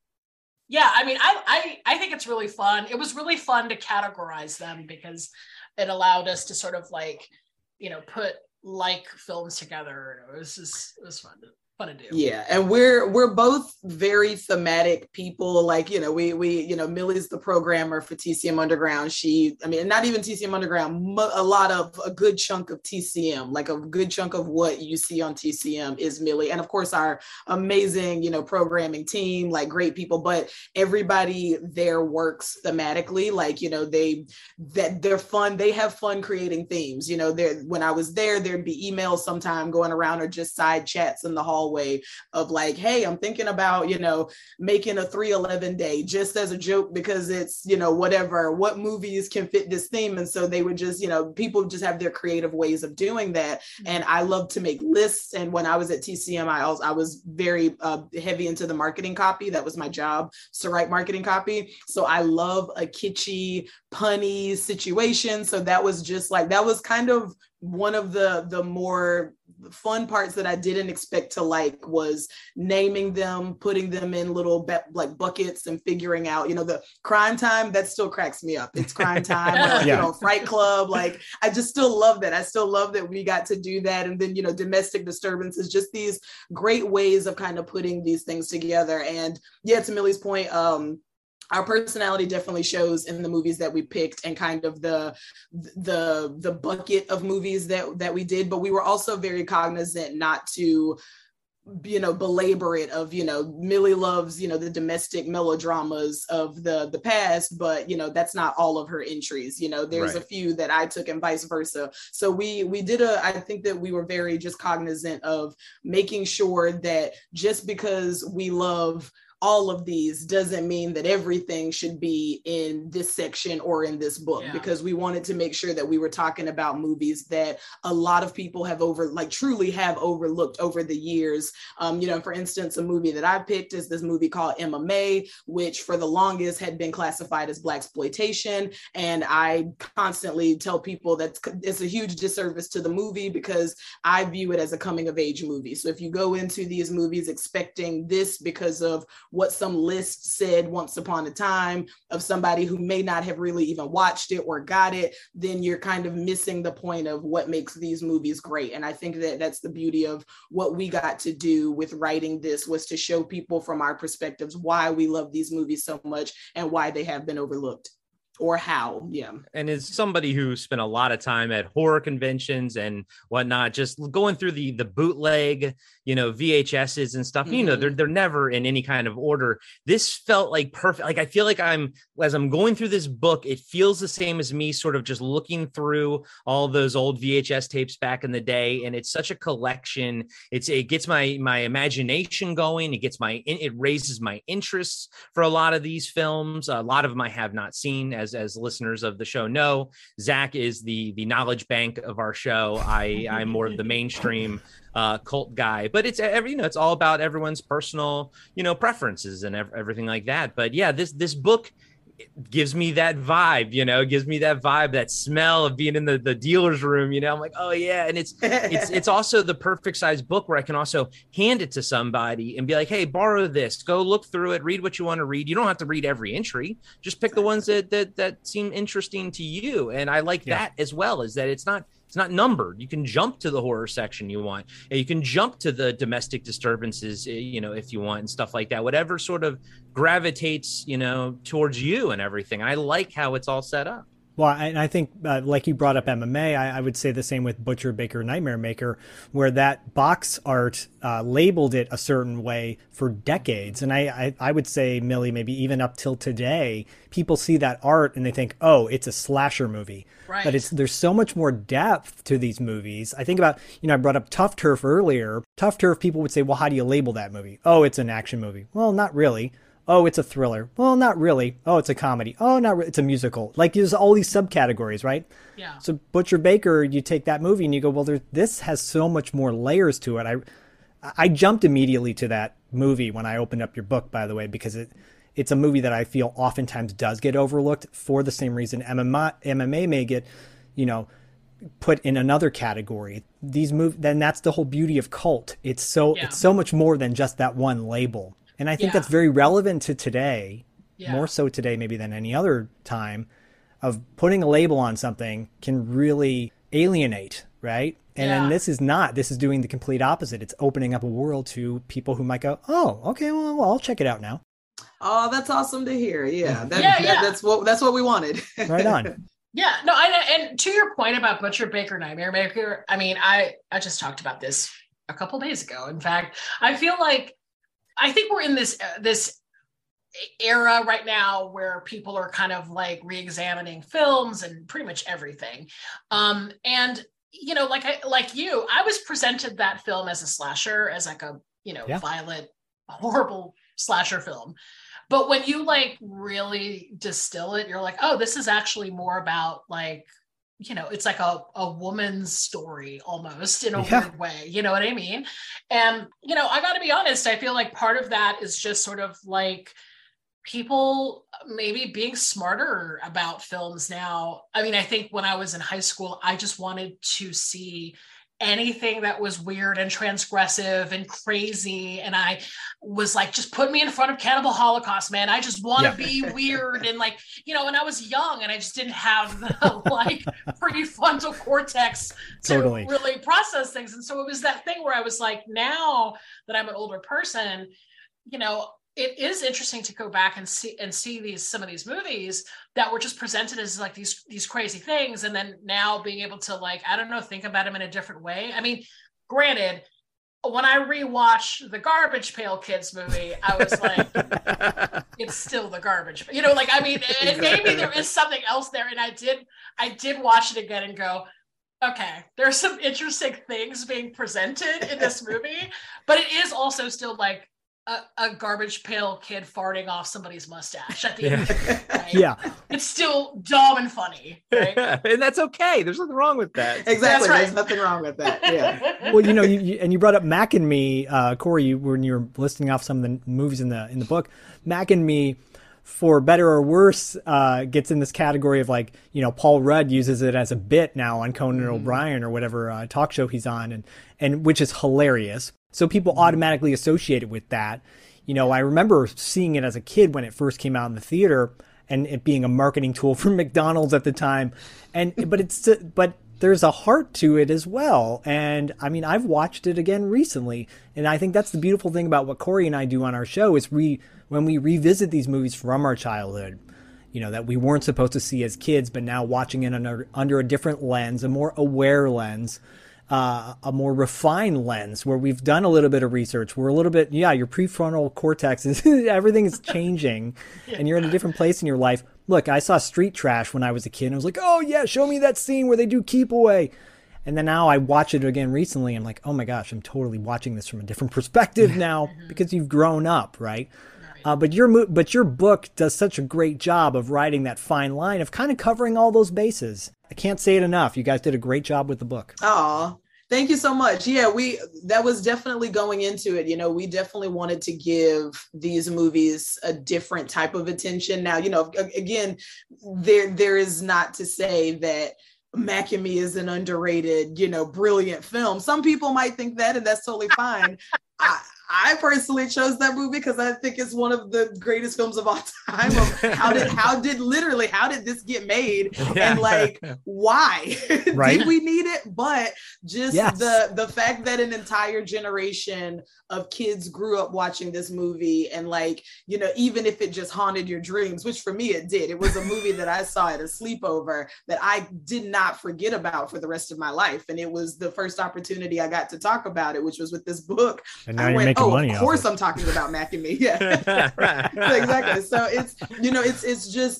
yeah, I mean, I think it's really fun. It was really fun to categorize them because it allowed us to sort of like, you know, put like films together. It was fun to do. Yeah, and we're both very thematic people. Like, you know, we you know, Millie's the programmer for TCM Underground. Not even TCM Underground, a good chunk of what you see on TCM is Millie, and of course our amazing, you know, programming team, like great people. But everybody there works thematically. Like, you know, they're fun. They have fun creating themes. You know, when I was there, there'd be emails sometime going around or just side chats in the hall. Way of like, hey, I'm thinking about, you know, making a 3/11 day just as a joke because it's, you know, whatever, what movies can fit this theme. And so they would just, you know, people just have their creative ways of doing that. And I love to make lists. And when I was at TCM, I was very heavy into the marketing copy. That was my job, to write marketing copy. So I love a kitschy, punny situation. So that was just like, that was kind of one of the more fun parts that I didn't expect to like, was naming them, putting them in little like buckets and figuring out, you know, the Crime Time, that still cracks me up. It's Crime Time, like, you know, Fright Club. Like, I just still love that. I still love that we got to do that. And then, you know, Domestic Disturbance is just these great ways of kind of putting these things together. And yeah, to Millie's point, our personality definitely shows in the movies that we picked and kind of the bucket of movies that we did, but we were also very cognizant not to, you know, belabor it of, you know, Millie loves, you know, the domestic melodramas of the past, but, you know, that's not all of her entries. You know, there's a few that I took and vice versa. So I think that we were very just cognizant of making sure that just because we love all of these doesn't mean that everything should be in this section or in this book, because we wanted to make sure that we were talking about movies that a lot of people have truly have overlooked over the years. You know, for instance, a movie that I picked is this movie called Emma May, which for the longest had been classified as blaxploitation. And I constantly tell people that it's a huge disservice to the movie because I view it as a coming of age movie. So if you go into these movies expecting this because of what some list said once upon a time of somebody who may not have really even watched it or got it, then you're kind of missing the point of what makes these movies great. And I think that that's the beauty of what we got to do with writing this, was to show people from our perspectives why we love these movies so much and why they have been overlooked. Or how, yeah. And as somebody who spent a lot of time at horror conventions and whatnot, just going through the bootleg, you know, VHSs and stuff, you know, they're never in any kind of order. This felt like perfect. Like, I feel like as I'm going through this book, it feels the same as me sort of just looking through all those old VHS tapes back in the day. And it's such a collection. It gets my imagination going. It raises my interests for a lot of these films. A lot of them I have not seen, as as listeners of the show know, Zach is the knowledge bank of our show. I'm more of the mainstream cult guy, but it's it's all about everyone's personal, preferences and everything like that. But yeah, this book gives me that vibe, that smell of being in the dealer's room, I'm like, oh yeah. And it's also the perfect size book where I can also hand it to somebody and be like, hey, borrow this, go look through it, read what you want to read. You don't have to read every entry, just pick the ones that seem interesting to you. And I like that as well, is that it's not numbered. You can jump to the horror section you want. You can jump to the domestic disturbances, if you want, and stuff like that. Whatever sort of gravitates, towards you and everything. I like how it's all set up. Well, I think, like you brought up MMA, I would say the same with Butcher, Baker, Nightmare Maker, where that box art labeled it a certain way for decades. And I would say, Millie, maybe even up till today, people see that art and they think, oh, it's a slasher movie. Right. But there's so much more depth to these movies. I think about, I brought up Tough Turf earlier. Tough Turf, people would say, well, how do you label that movie? Oh, it's an action movie. Well, not really. Oh, it's a thriller. Well, not really. Oh, it's a comedy. Oh, not really. It's a musical. Like, there's all these subcategories, right? Yeah. So Butcher Baker, you take that movie and you go, well, this has so much more layers to it. I jumped immediately to that movie when I opened up your book, by the way, because it's a movie that I feel oftentimes does get overlooked for the same reason MMA may get, put in another category. Then that's the whole beauty of cult. It's it's so much more than just that one label. And I think that's very relevant to today, more so today maybe than any other time, of putting a label on something can really alienate, right? And then this is doing the complete opposite. It's opening up a world to people who might go, oh, okay, well, I'll check it out now. Oh, that's awesome to hear. Yeah, that's what we wanted. Right on. Yeah, no, and to your point about Butcher Baker Nightmare Maker, I mean, I just talked about this a couple days ago. In fact, I feel like, I think we're in this era right now where people are kind of like re-examining films and pretty much everything. And, I was presented that film as a slasher, as like a, violent, horrible slasher film. But when you like really distill it, you're like, oh, this is actually more about like, it's like a woman's story almost in a weird way, you know what I mean? And, I got to be honest, I feel like part of that is just sort of like people maybe being smarter about films now. I mean, I think when I was in high school, I just wanted to see anything that was weird and transgressive and crazy. And I was like, just put me in front of Cannibal Holocaust, man. I just want to be weird. And like, and I was young and I just didn't have the like prefrontal cortex to really process things. And so it was that thing where I was like, now that I'm an older person, it is interesting to go back and see some of these movies that were just presented as like these crazy things. And then now being able to like, I don't know, think about them in a different way. I mean, granted, when I rewatched the Garbage Pail Kids movie, I was like, it's still the garbage. And maybe there is something else there. And I did watch it again and go, okay, there's some interesting things being presented in this movie, but it is also still like, a garbage pail kid farting off somebody's mustache at the end. Right? Yeah. It's still dumb and funny. Right? And that's okay. There's nothing wrong with that. Exactly. Right. There's nothing wrong with that. Yeah. Well, and you brought up Mac and Me, Corey, when you were listing off some of the movies in the book. Mac and Me, for better or worse, gets in this category of like, Paul Rudd uses it as a bit now on Conan O'Brien or whatever talk show he's on, and which is hilarious. So people automatically associate it with that. I remember seeing it as a kid when it first came out in the theater and it being a marketing tool for McDonald's at the time. But there's a heart to it as well. And I mean, I've watched it again recently. And I think that's the beautiful thing about what Corey and I do on our show is when we revisit these movies from our childhood, that we weren't supposed to see as kids, but now watching it under a different lens, a more aware lens, a more refined lens where we've done a little bit of research. We're a little bit, your prefrontal cortex is everything is changing and you're in a different place in your life. Look, I saw Street Trash when I was a kid and I was like, oh yeah, show me that scene where they do keep away. And then now I watch it again recently. I'm like, oh my gosh, I'm totally watching this from a different perspective now because you've grown up, right? But your book does such a great job of writing that fine line of kind of covering all those bases. I can't say it enough. You guys did a great job with the book. Oh, thank you so much. Yeah, that was definitely going into it. You know, we definitely wanted to give these movies a different type of attention. Now, you know, again, there is not to say that Mac and Me is an underrated, you know, brilliant film. Some people might think that, and that's totally fine. I personally chose that movie because I think it's one of the greatest films of all time. How did this get made? Yeah. And like, why? Right? Did we need it? But just the fact that an entire generation of kids grew up watching this movie, and like, you know, even if it just haunted your dreams, which for me it did, it was a movie that I saw at a sleepover that I did not forget about for the rest of my life. And it was the first opportunity I got to talk about it, which was with this book. And now I'm talking about Mac and Me. Yeah, right. Exactly. So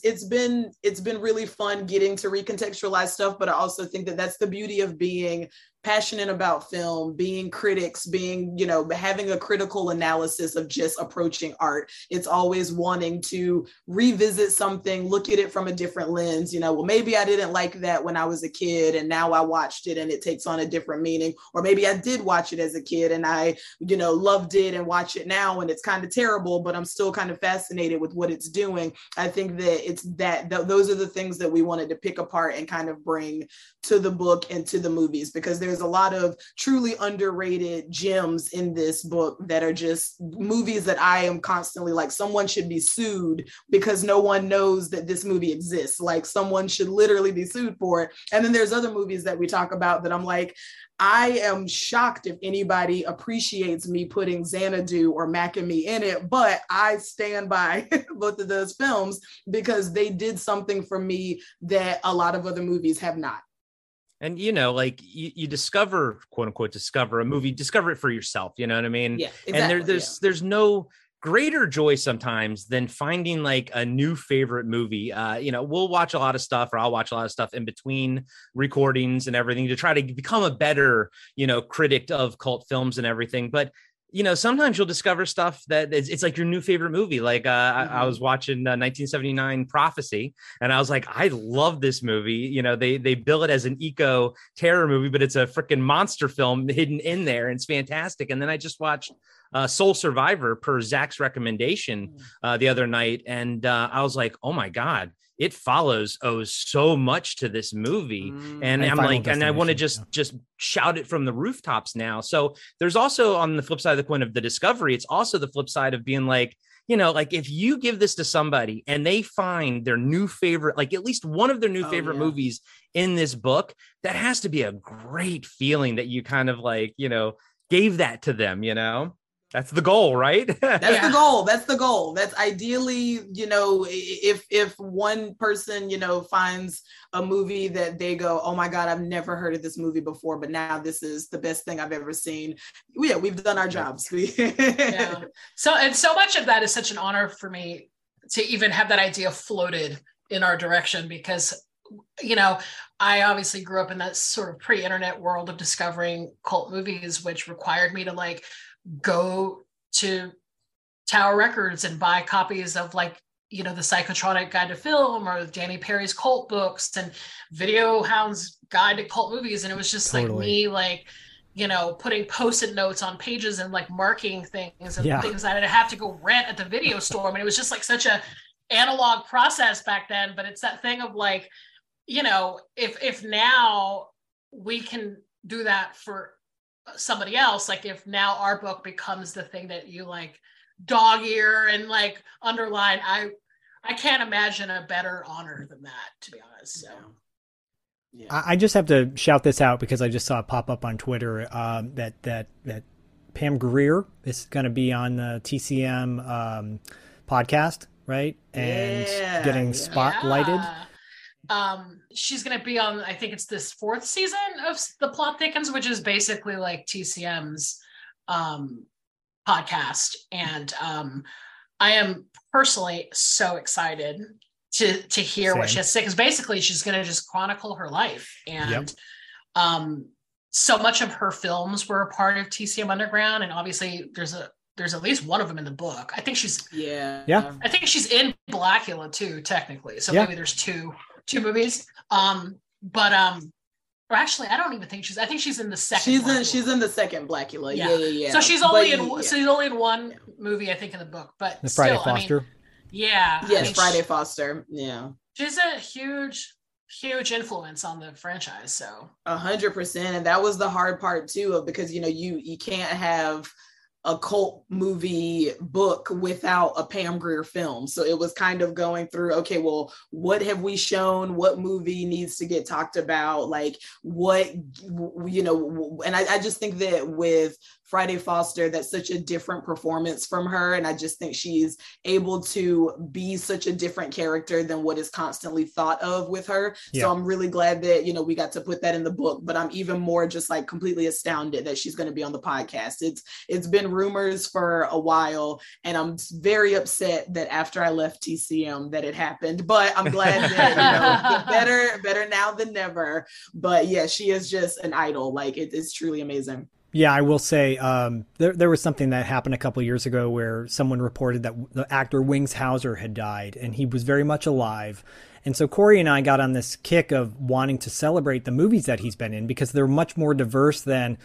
it's been really fun getting to recontextualize stuff, but I also think that that's the beauty of being passionate about film, being critics, being, you know, having a critical analysis of just approaching art. It's always wanting to revisit something, look at it from a different lens. You know, well, maybe I didn't like that when I was a kid and now I watched it and it takes on a different meaning. Or maybe I did watch it as a kid and I, you know, loved it and watch it now and it's kind of terrible, but I'm still kind of fascinated with what it's doing. I think that it's that those are the things that we wanted to pick apart and kind of bring to the book and to the movies, because there's a lot of truly underrated gems in this book that are just movies that I am constantly like, someone should be sued because no one knows that this movie exists. Like, someone should literally be sued for it. And then there's other movies that we talk about that I'm like, I am shocked if anybody appreciates me putting Xanadu or Mac and Me in it, but I stand by both of those films because they did something for me that a lot of other movies have not. And, you know, like you discover, quote unquote, discover a movie, discover it for yourself. You know what I mean? Yeah, exactly, and there's no greater joy sometimes than finding like a new favorite movie. You know, we'll watch a lot of stuff, or I'll watch a lot of stuff in between recordings and everything to try to become a better, you know, critic of cult films and everything. But, you know, sometimes you'll discover stuff that it's like your new favorite movie. Like I was watching 1979 Prophecy, and I was like, I love this movie. You know, they bill it as an eco terror movie, but it's a freaking monster film hidden in there. And it's fantastic. And then I just watched Soul Survivor per Zach's recommendation the other night. And I was like, oh my God, It Follows owes so much to this movie. And I'm like, and I want to just shout it from the rooftops now. So there's also, on the flip side of the coin of the discovery, it's also the flip side of being like, you know, like if you give this to somebody and they find their new favorite, like at least one of their new favorite movies in this book, that has to be a great feeling that you kind of like, you know, gave that to them, you know? That's the goal, right? That's the goal. That's ideally, you know, if one person, you know, finds a movie that they go, oh my God, I've never heard of this movie before, but now this is the best thing I've ever seen. Yeah, we've done our jobs. Yeah. So much of that is such an honor for me to even have that idea floated in our direction, because, you know, I obviously grew up in that sort of pre-internet world of discovering cult movies, which required me to like go to Tower Records and buy copies of, like, you know, the Psychotronic Guide to Film or Danny Perry's cult books and Video Hound's Guide to Cult Movies. And it was just like me, like, you know, putting post-it notes on pages and like marking things and things that I'd have to go rent at the video store. I mean, it was just like such a analog process back then, but it's that thing of like, you know, if now we can do that for somebody else, like if now our book becomes the thing that you like dog ear and like underline, I can't imagine a better honor than that, to be honest. So yeah. I just have to shout this out because I just saw it pop up on Twitter that Pam Grier is going to be on the TCM podcast, right? And getting spotlighted. She's going to be on, I think it's this 4th season of The Plot Thickens, which is basically like TCM's podcast. And I am personally so excited to hear what she has to say, because basically she's going to just chronicle her life. And so much of her films were a part of TCM Underground. And obviously there's a There's at least one of them in the book. I think she's I think she's in Blackula too, technically. So maybe there's two movies. Or actually, I don't even think she's. I think she's in the second. She's in the second Blackula. Yeah. So she's only in one movie, I think, in the book. But the Friday Foster. I mean, Friday Foster. Yeah. She's a huge influence on the franchise. So 100%, and that was the hard part too, of because you can't have a cult movie book without a Pam Grier film. So it was kind of going through, okay, well, what have we shown? What movie needs to get talked about? Like what, and I just think that with Friday Foster, that's such a different performance from her. And I just think she's able to be such a different character than what is constantly thought of with her. Yeah. So I'm really glad that, we got to put that in the book, but I'm even more just like completely astounded that she's going to be on the podcast. It's been rumors for a while, and I'm very upset that after I left TCM that it happened, but I'm glad that better now than never. But yeah, she is just an idol. Like it's truly amazing. Yeah, I will say there was something that happened a couple of years ago where someone reported that the actor Wings Hauser had died, and he was very much alive. And so Corey and I got on this kick of wanting to celebrate the movies that he's been in because they're much more diverse than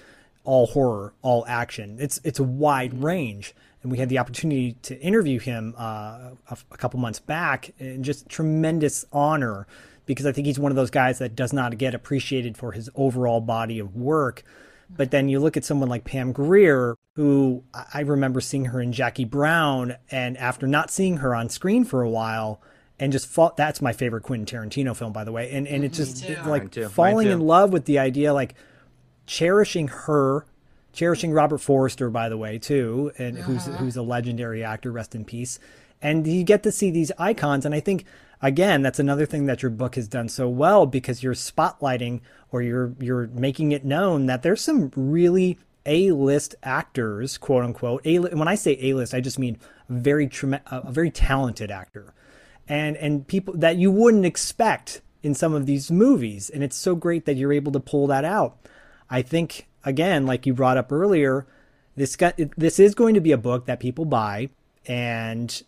all horror, all action. It's a wide range. And we had the opportunity to interview him a couple months back, and just tremendous honor because I think he's one of those guys that does not get appreciated for his overall body of work. But then you look at someone like Pam Grier, who I remember seeing her in Jackie Brown, and after not seeing her on screen for a while, and just that's my favorite Quentin Tarantino film, by the way. And it's just like falling in love with the idea, like cherishing her, cherishing Robert Forster, by the way, too, and who's a legendary actor, rest in peace. And you get to see these icons. And I think, again, that's another thing that your book has done so well, because you're spotlighting or you're making it known that there's some really A-list actors, quote unquote. When I say A-list, I just mean a very talented actor and people that you wouldn't expect in some of these movies. And it's so great that you're able to pull that out. I think, again, like you brought up earlier, this is going to be a book that people buy and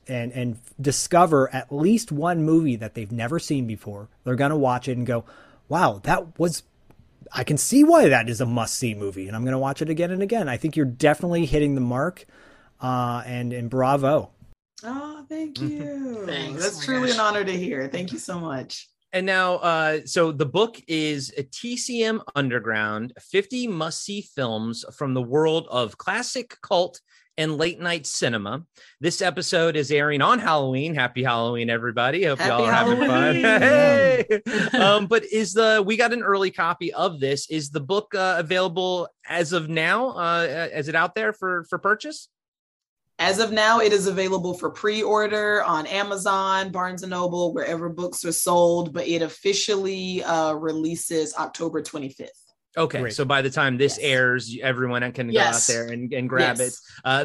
discover at least one movie that they've never seen before. They're going to watch it and go, wow, I can see why that is a must-see movie, and I'm going to watch it again and again. I think you're definitely hitting the mark, and bravo. Oh, thank you. Thanks. That's truly an honor to hear. Thank you so much. And now, so the book is a TCM Underground, 50 must-see films from the world of classic cult and late night cinema. This episode is airing on Halloween. Happy Halloween, everybody. Hope y'all are having fun. Hey! But we got an early copy of this. Is the book available as of now? Is it out there for purchase? As of now, it is available for pre-order on Amazon, Barnes & Noble, wherever books are sold, but it officially releases October 25th. Okay, great. So by the time this airs, everyone can go out there and grab it.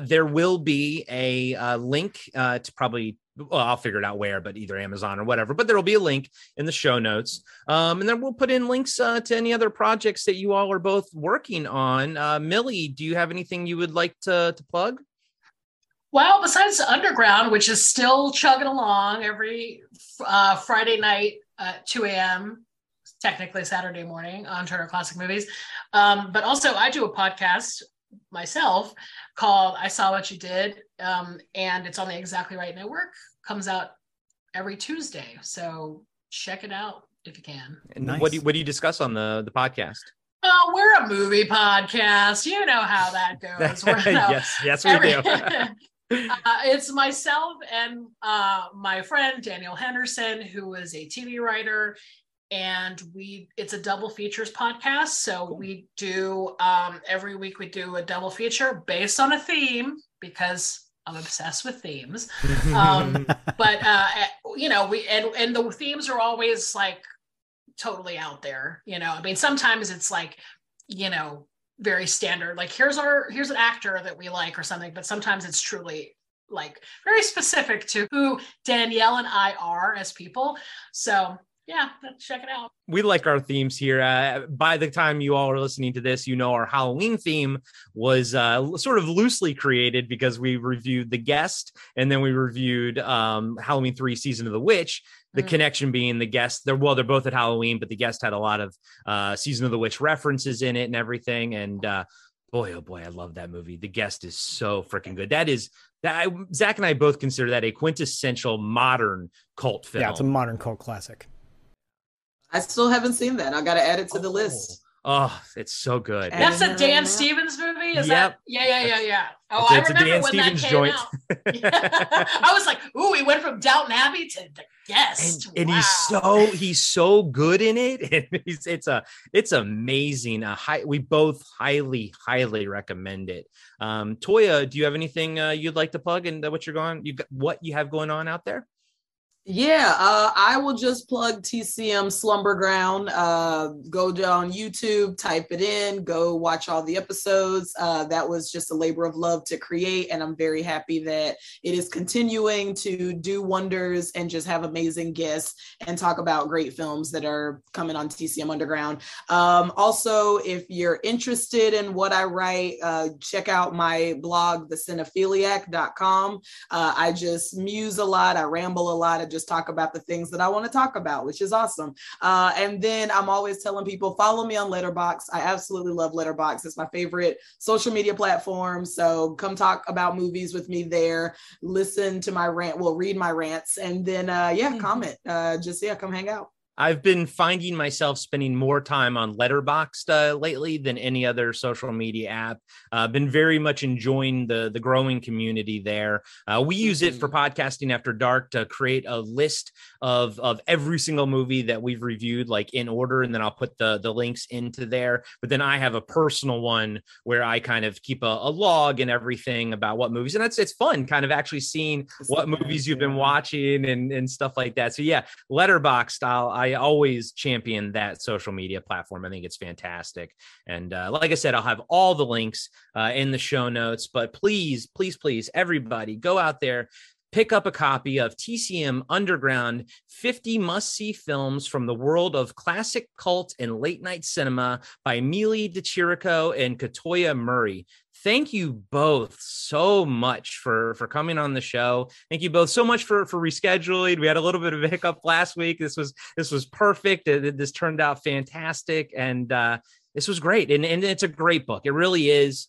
There will be a link to probably, I'll figure it out where, but either Amazon or whatever. But there will be a link in the show notes. And then we'll put in links to any other projects that you all are both working on. Millie, do you have anything you would like to plug? Well, besides Underground, which is still chugging along every Friday night at 2 a.m., technically Saturday morning on Turner Classic Movies. But also I do a podcast myself called I Saw What You Did. And it's on the Exactly Right Network. Comes out every Tuesday. So check it out if you can. And nice. What do you discuss on the podcast? Oh, we're a movie podcast. You know how that goes. Yes, we do. It's myself and my friend, Daniel Henderson, who is a TV writer. And it's a double features podcast. So we do, every week we do a double feature based on a theme because I'm obsessed with themes. But the themes are always like totally out there, I mean, sometimes it's like, very standard, like here's an actor that we like or something, but sometimes it's truly like very specific to who Danielle and I are as people. So yeah, check it out. We like our themes here. By the time you all are listening to this, you know our Halloween theme was sort of loosely created because we reviewed The Guest, and then we reviewed Halloween III: Season of the Witch. The connection being The Guest. They're both at Halloween, but The Guest had a lot of Season of the Witch references in it and everything. And boy, oh boy, I love that movie. The Guest is so freaking good. Zach and I both consider that a quintessential modern cult film. Yeah, it's a modern cult classic. I still haven't seen that. I got to add it to the list. Oh, it's so good. That's a Dan Stevens movie? Is that? Yeah. Oh, it's I remember when Dan Stevens that came joint. Out. Yeah. I was like, ooh, he went from Downton Abbey to The Guest. And wow. he's so good in it. And it's amazing. We both highly recommend it. Toya, do you have anything you'd like to plug and what you have going on out there? Yeah, I will just plug TCM Slumberground. Go down YouTube, type it in, go watch all the episodes. That was just a labor of love to create, and I'm very happy that it is continuing to do wonders and just have amazing guests and talk about great films that are coming on TCM Underground. Also, if you're interested in what I write, check out my blog, thecinephiliac.com. I just muse a lot, I ramble a lot, I just talk about the things that I want to talk about, which is awesome. And then I'm always telling people, follow me on Letterboxd. I absolutely love Letterboxd. It's my favorite social media platform. So come talk about movies with me there. Listen to my rant. Well, read my rants. And then, comment. Come hang out. I've been finding myself spending more time on Letterboxd lately than any other social media app. I've been very much enjoying the growing community there. We use it for Podcasting After Dark to create a list of every single movie that we've reviewed, like in order, and then I'll put the links into there. But then I have a personal one where I kind of keep a log and everything about what movies, and it's fun kind of actually seeing what movies you've been watching and stuff like that. So yeah, Letterboxd, I always champion that social media platform. I think it's fantastic. And like I said, I'll have all the links in the show notes, but please, everybody go out there, pick up a copy of TCM Underground, 50 must-see films from the world of classic cult and late-night cinema by Millie DeChirico and Quatoya Murray. Thank you both so much for coming on the show. Thank you both so much for rescheduling. We had a little bit of a hiccup last week. This was perfect. This turned out fantastic. And this was great. And it's a great book. It really is,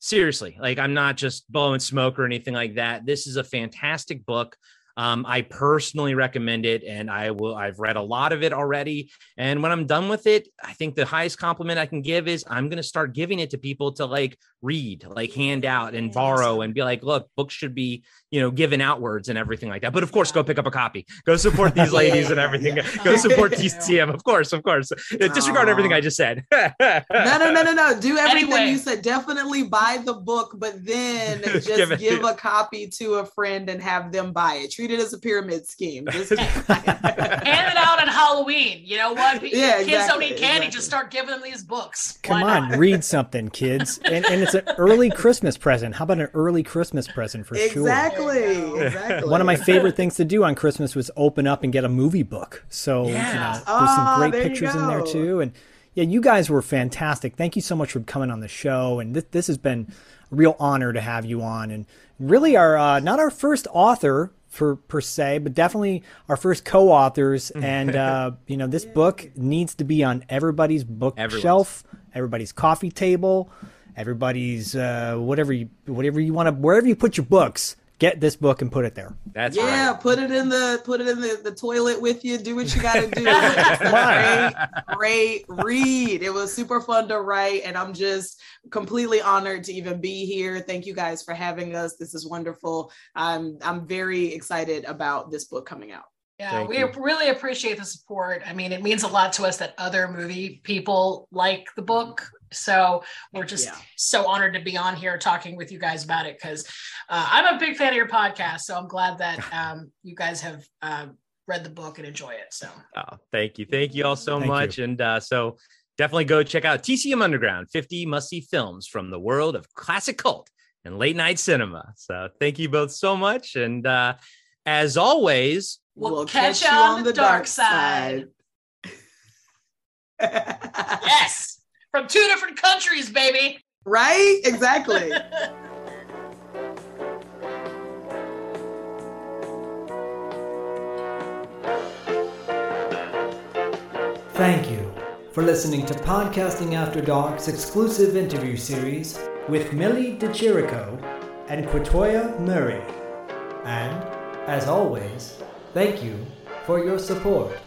seriously, like I'm not just blowing smoke or anything like that. This is a fantastic book. I personally recommend it, and I've read a lot of it already. And when I'm done with it, I think the highest compliment I can give is I'm going to start giving it to people to like read, like hand out and borrow and be like, look, books should be, given outwards and everything like that. But of course, go pick up a copy, go support these ladies and everything. Yeah. Go support TCM. Of course. Disregard everything I just said. No. Do everything you said. Definitely buy the book, but then just give a copy to a friend and have them buy it. Treat it as a pyramid scheme. Just hand it out on Halloween. You know what? Kids don't need candy. Just start giving them these books. Come on, read something, kids. And it's an early Christmas present. How about an early Christmas present for sure? Exactly. One of my favorite things to do on Christmas was open up and get a movie book. So there's some great pictures in there too. And yeah, you guys were fantastic. Thank you so much for coming on the show. And this has been a real honor to have you on. And really our not our first author, per se, but definitely our first co-authors, and this book needs to be on everybody's bookshelf, everybody's coffee table, everybody's whatever you want to, wherever you put your books. Get this book and put it there. That's right. Put it in the toilet with you. Do what you got to do. Great read. It was super fun to write, and I'm just completely honored to even be here. Thank you guys for having us. This is wonderful. I'm very excited about this book coming out. Yeah, we really appreciate the support. I mean, it means a lot to us that other movie people like the book. So we're just so honored to be on here talking with you guys about it, because I'm a big fan of your podcast. So I'm glad that you guys have read the book and enjoy it. So thank you all so much. You. And so definitely go check out TCM Underground, 50 must-see films from the world of classic cult and late night cinema. So thank you both so much. And as always, We'll catch you on the dark side. Yes! From two different countries, baby! Right? Exactly. Thank you for listening to Podcasting After Dark's exclusive interview series with Millie DeChirico and Quatoya Murray. And, as always, thank you for your support.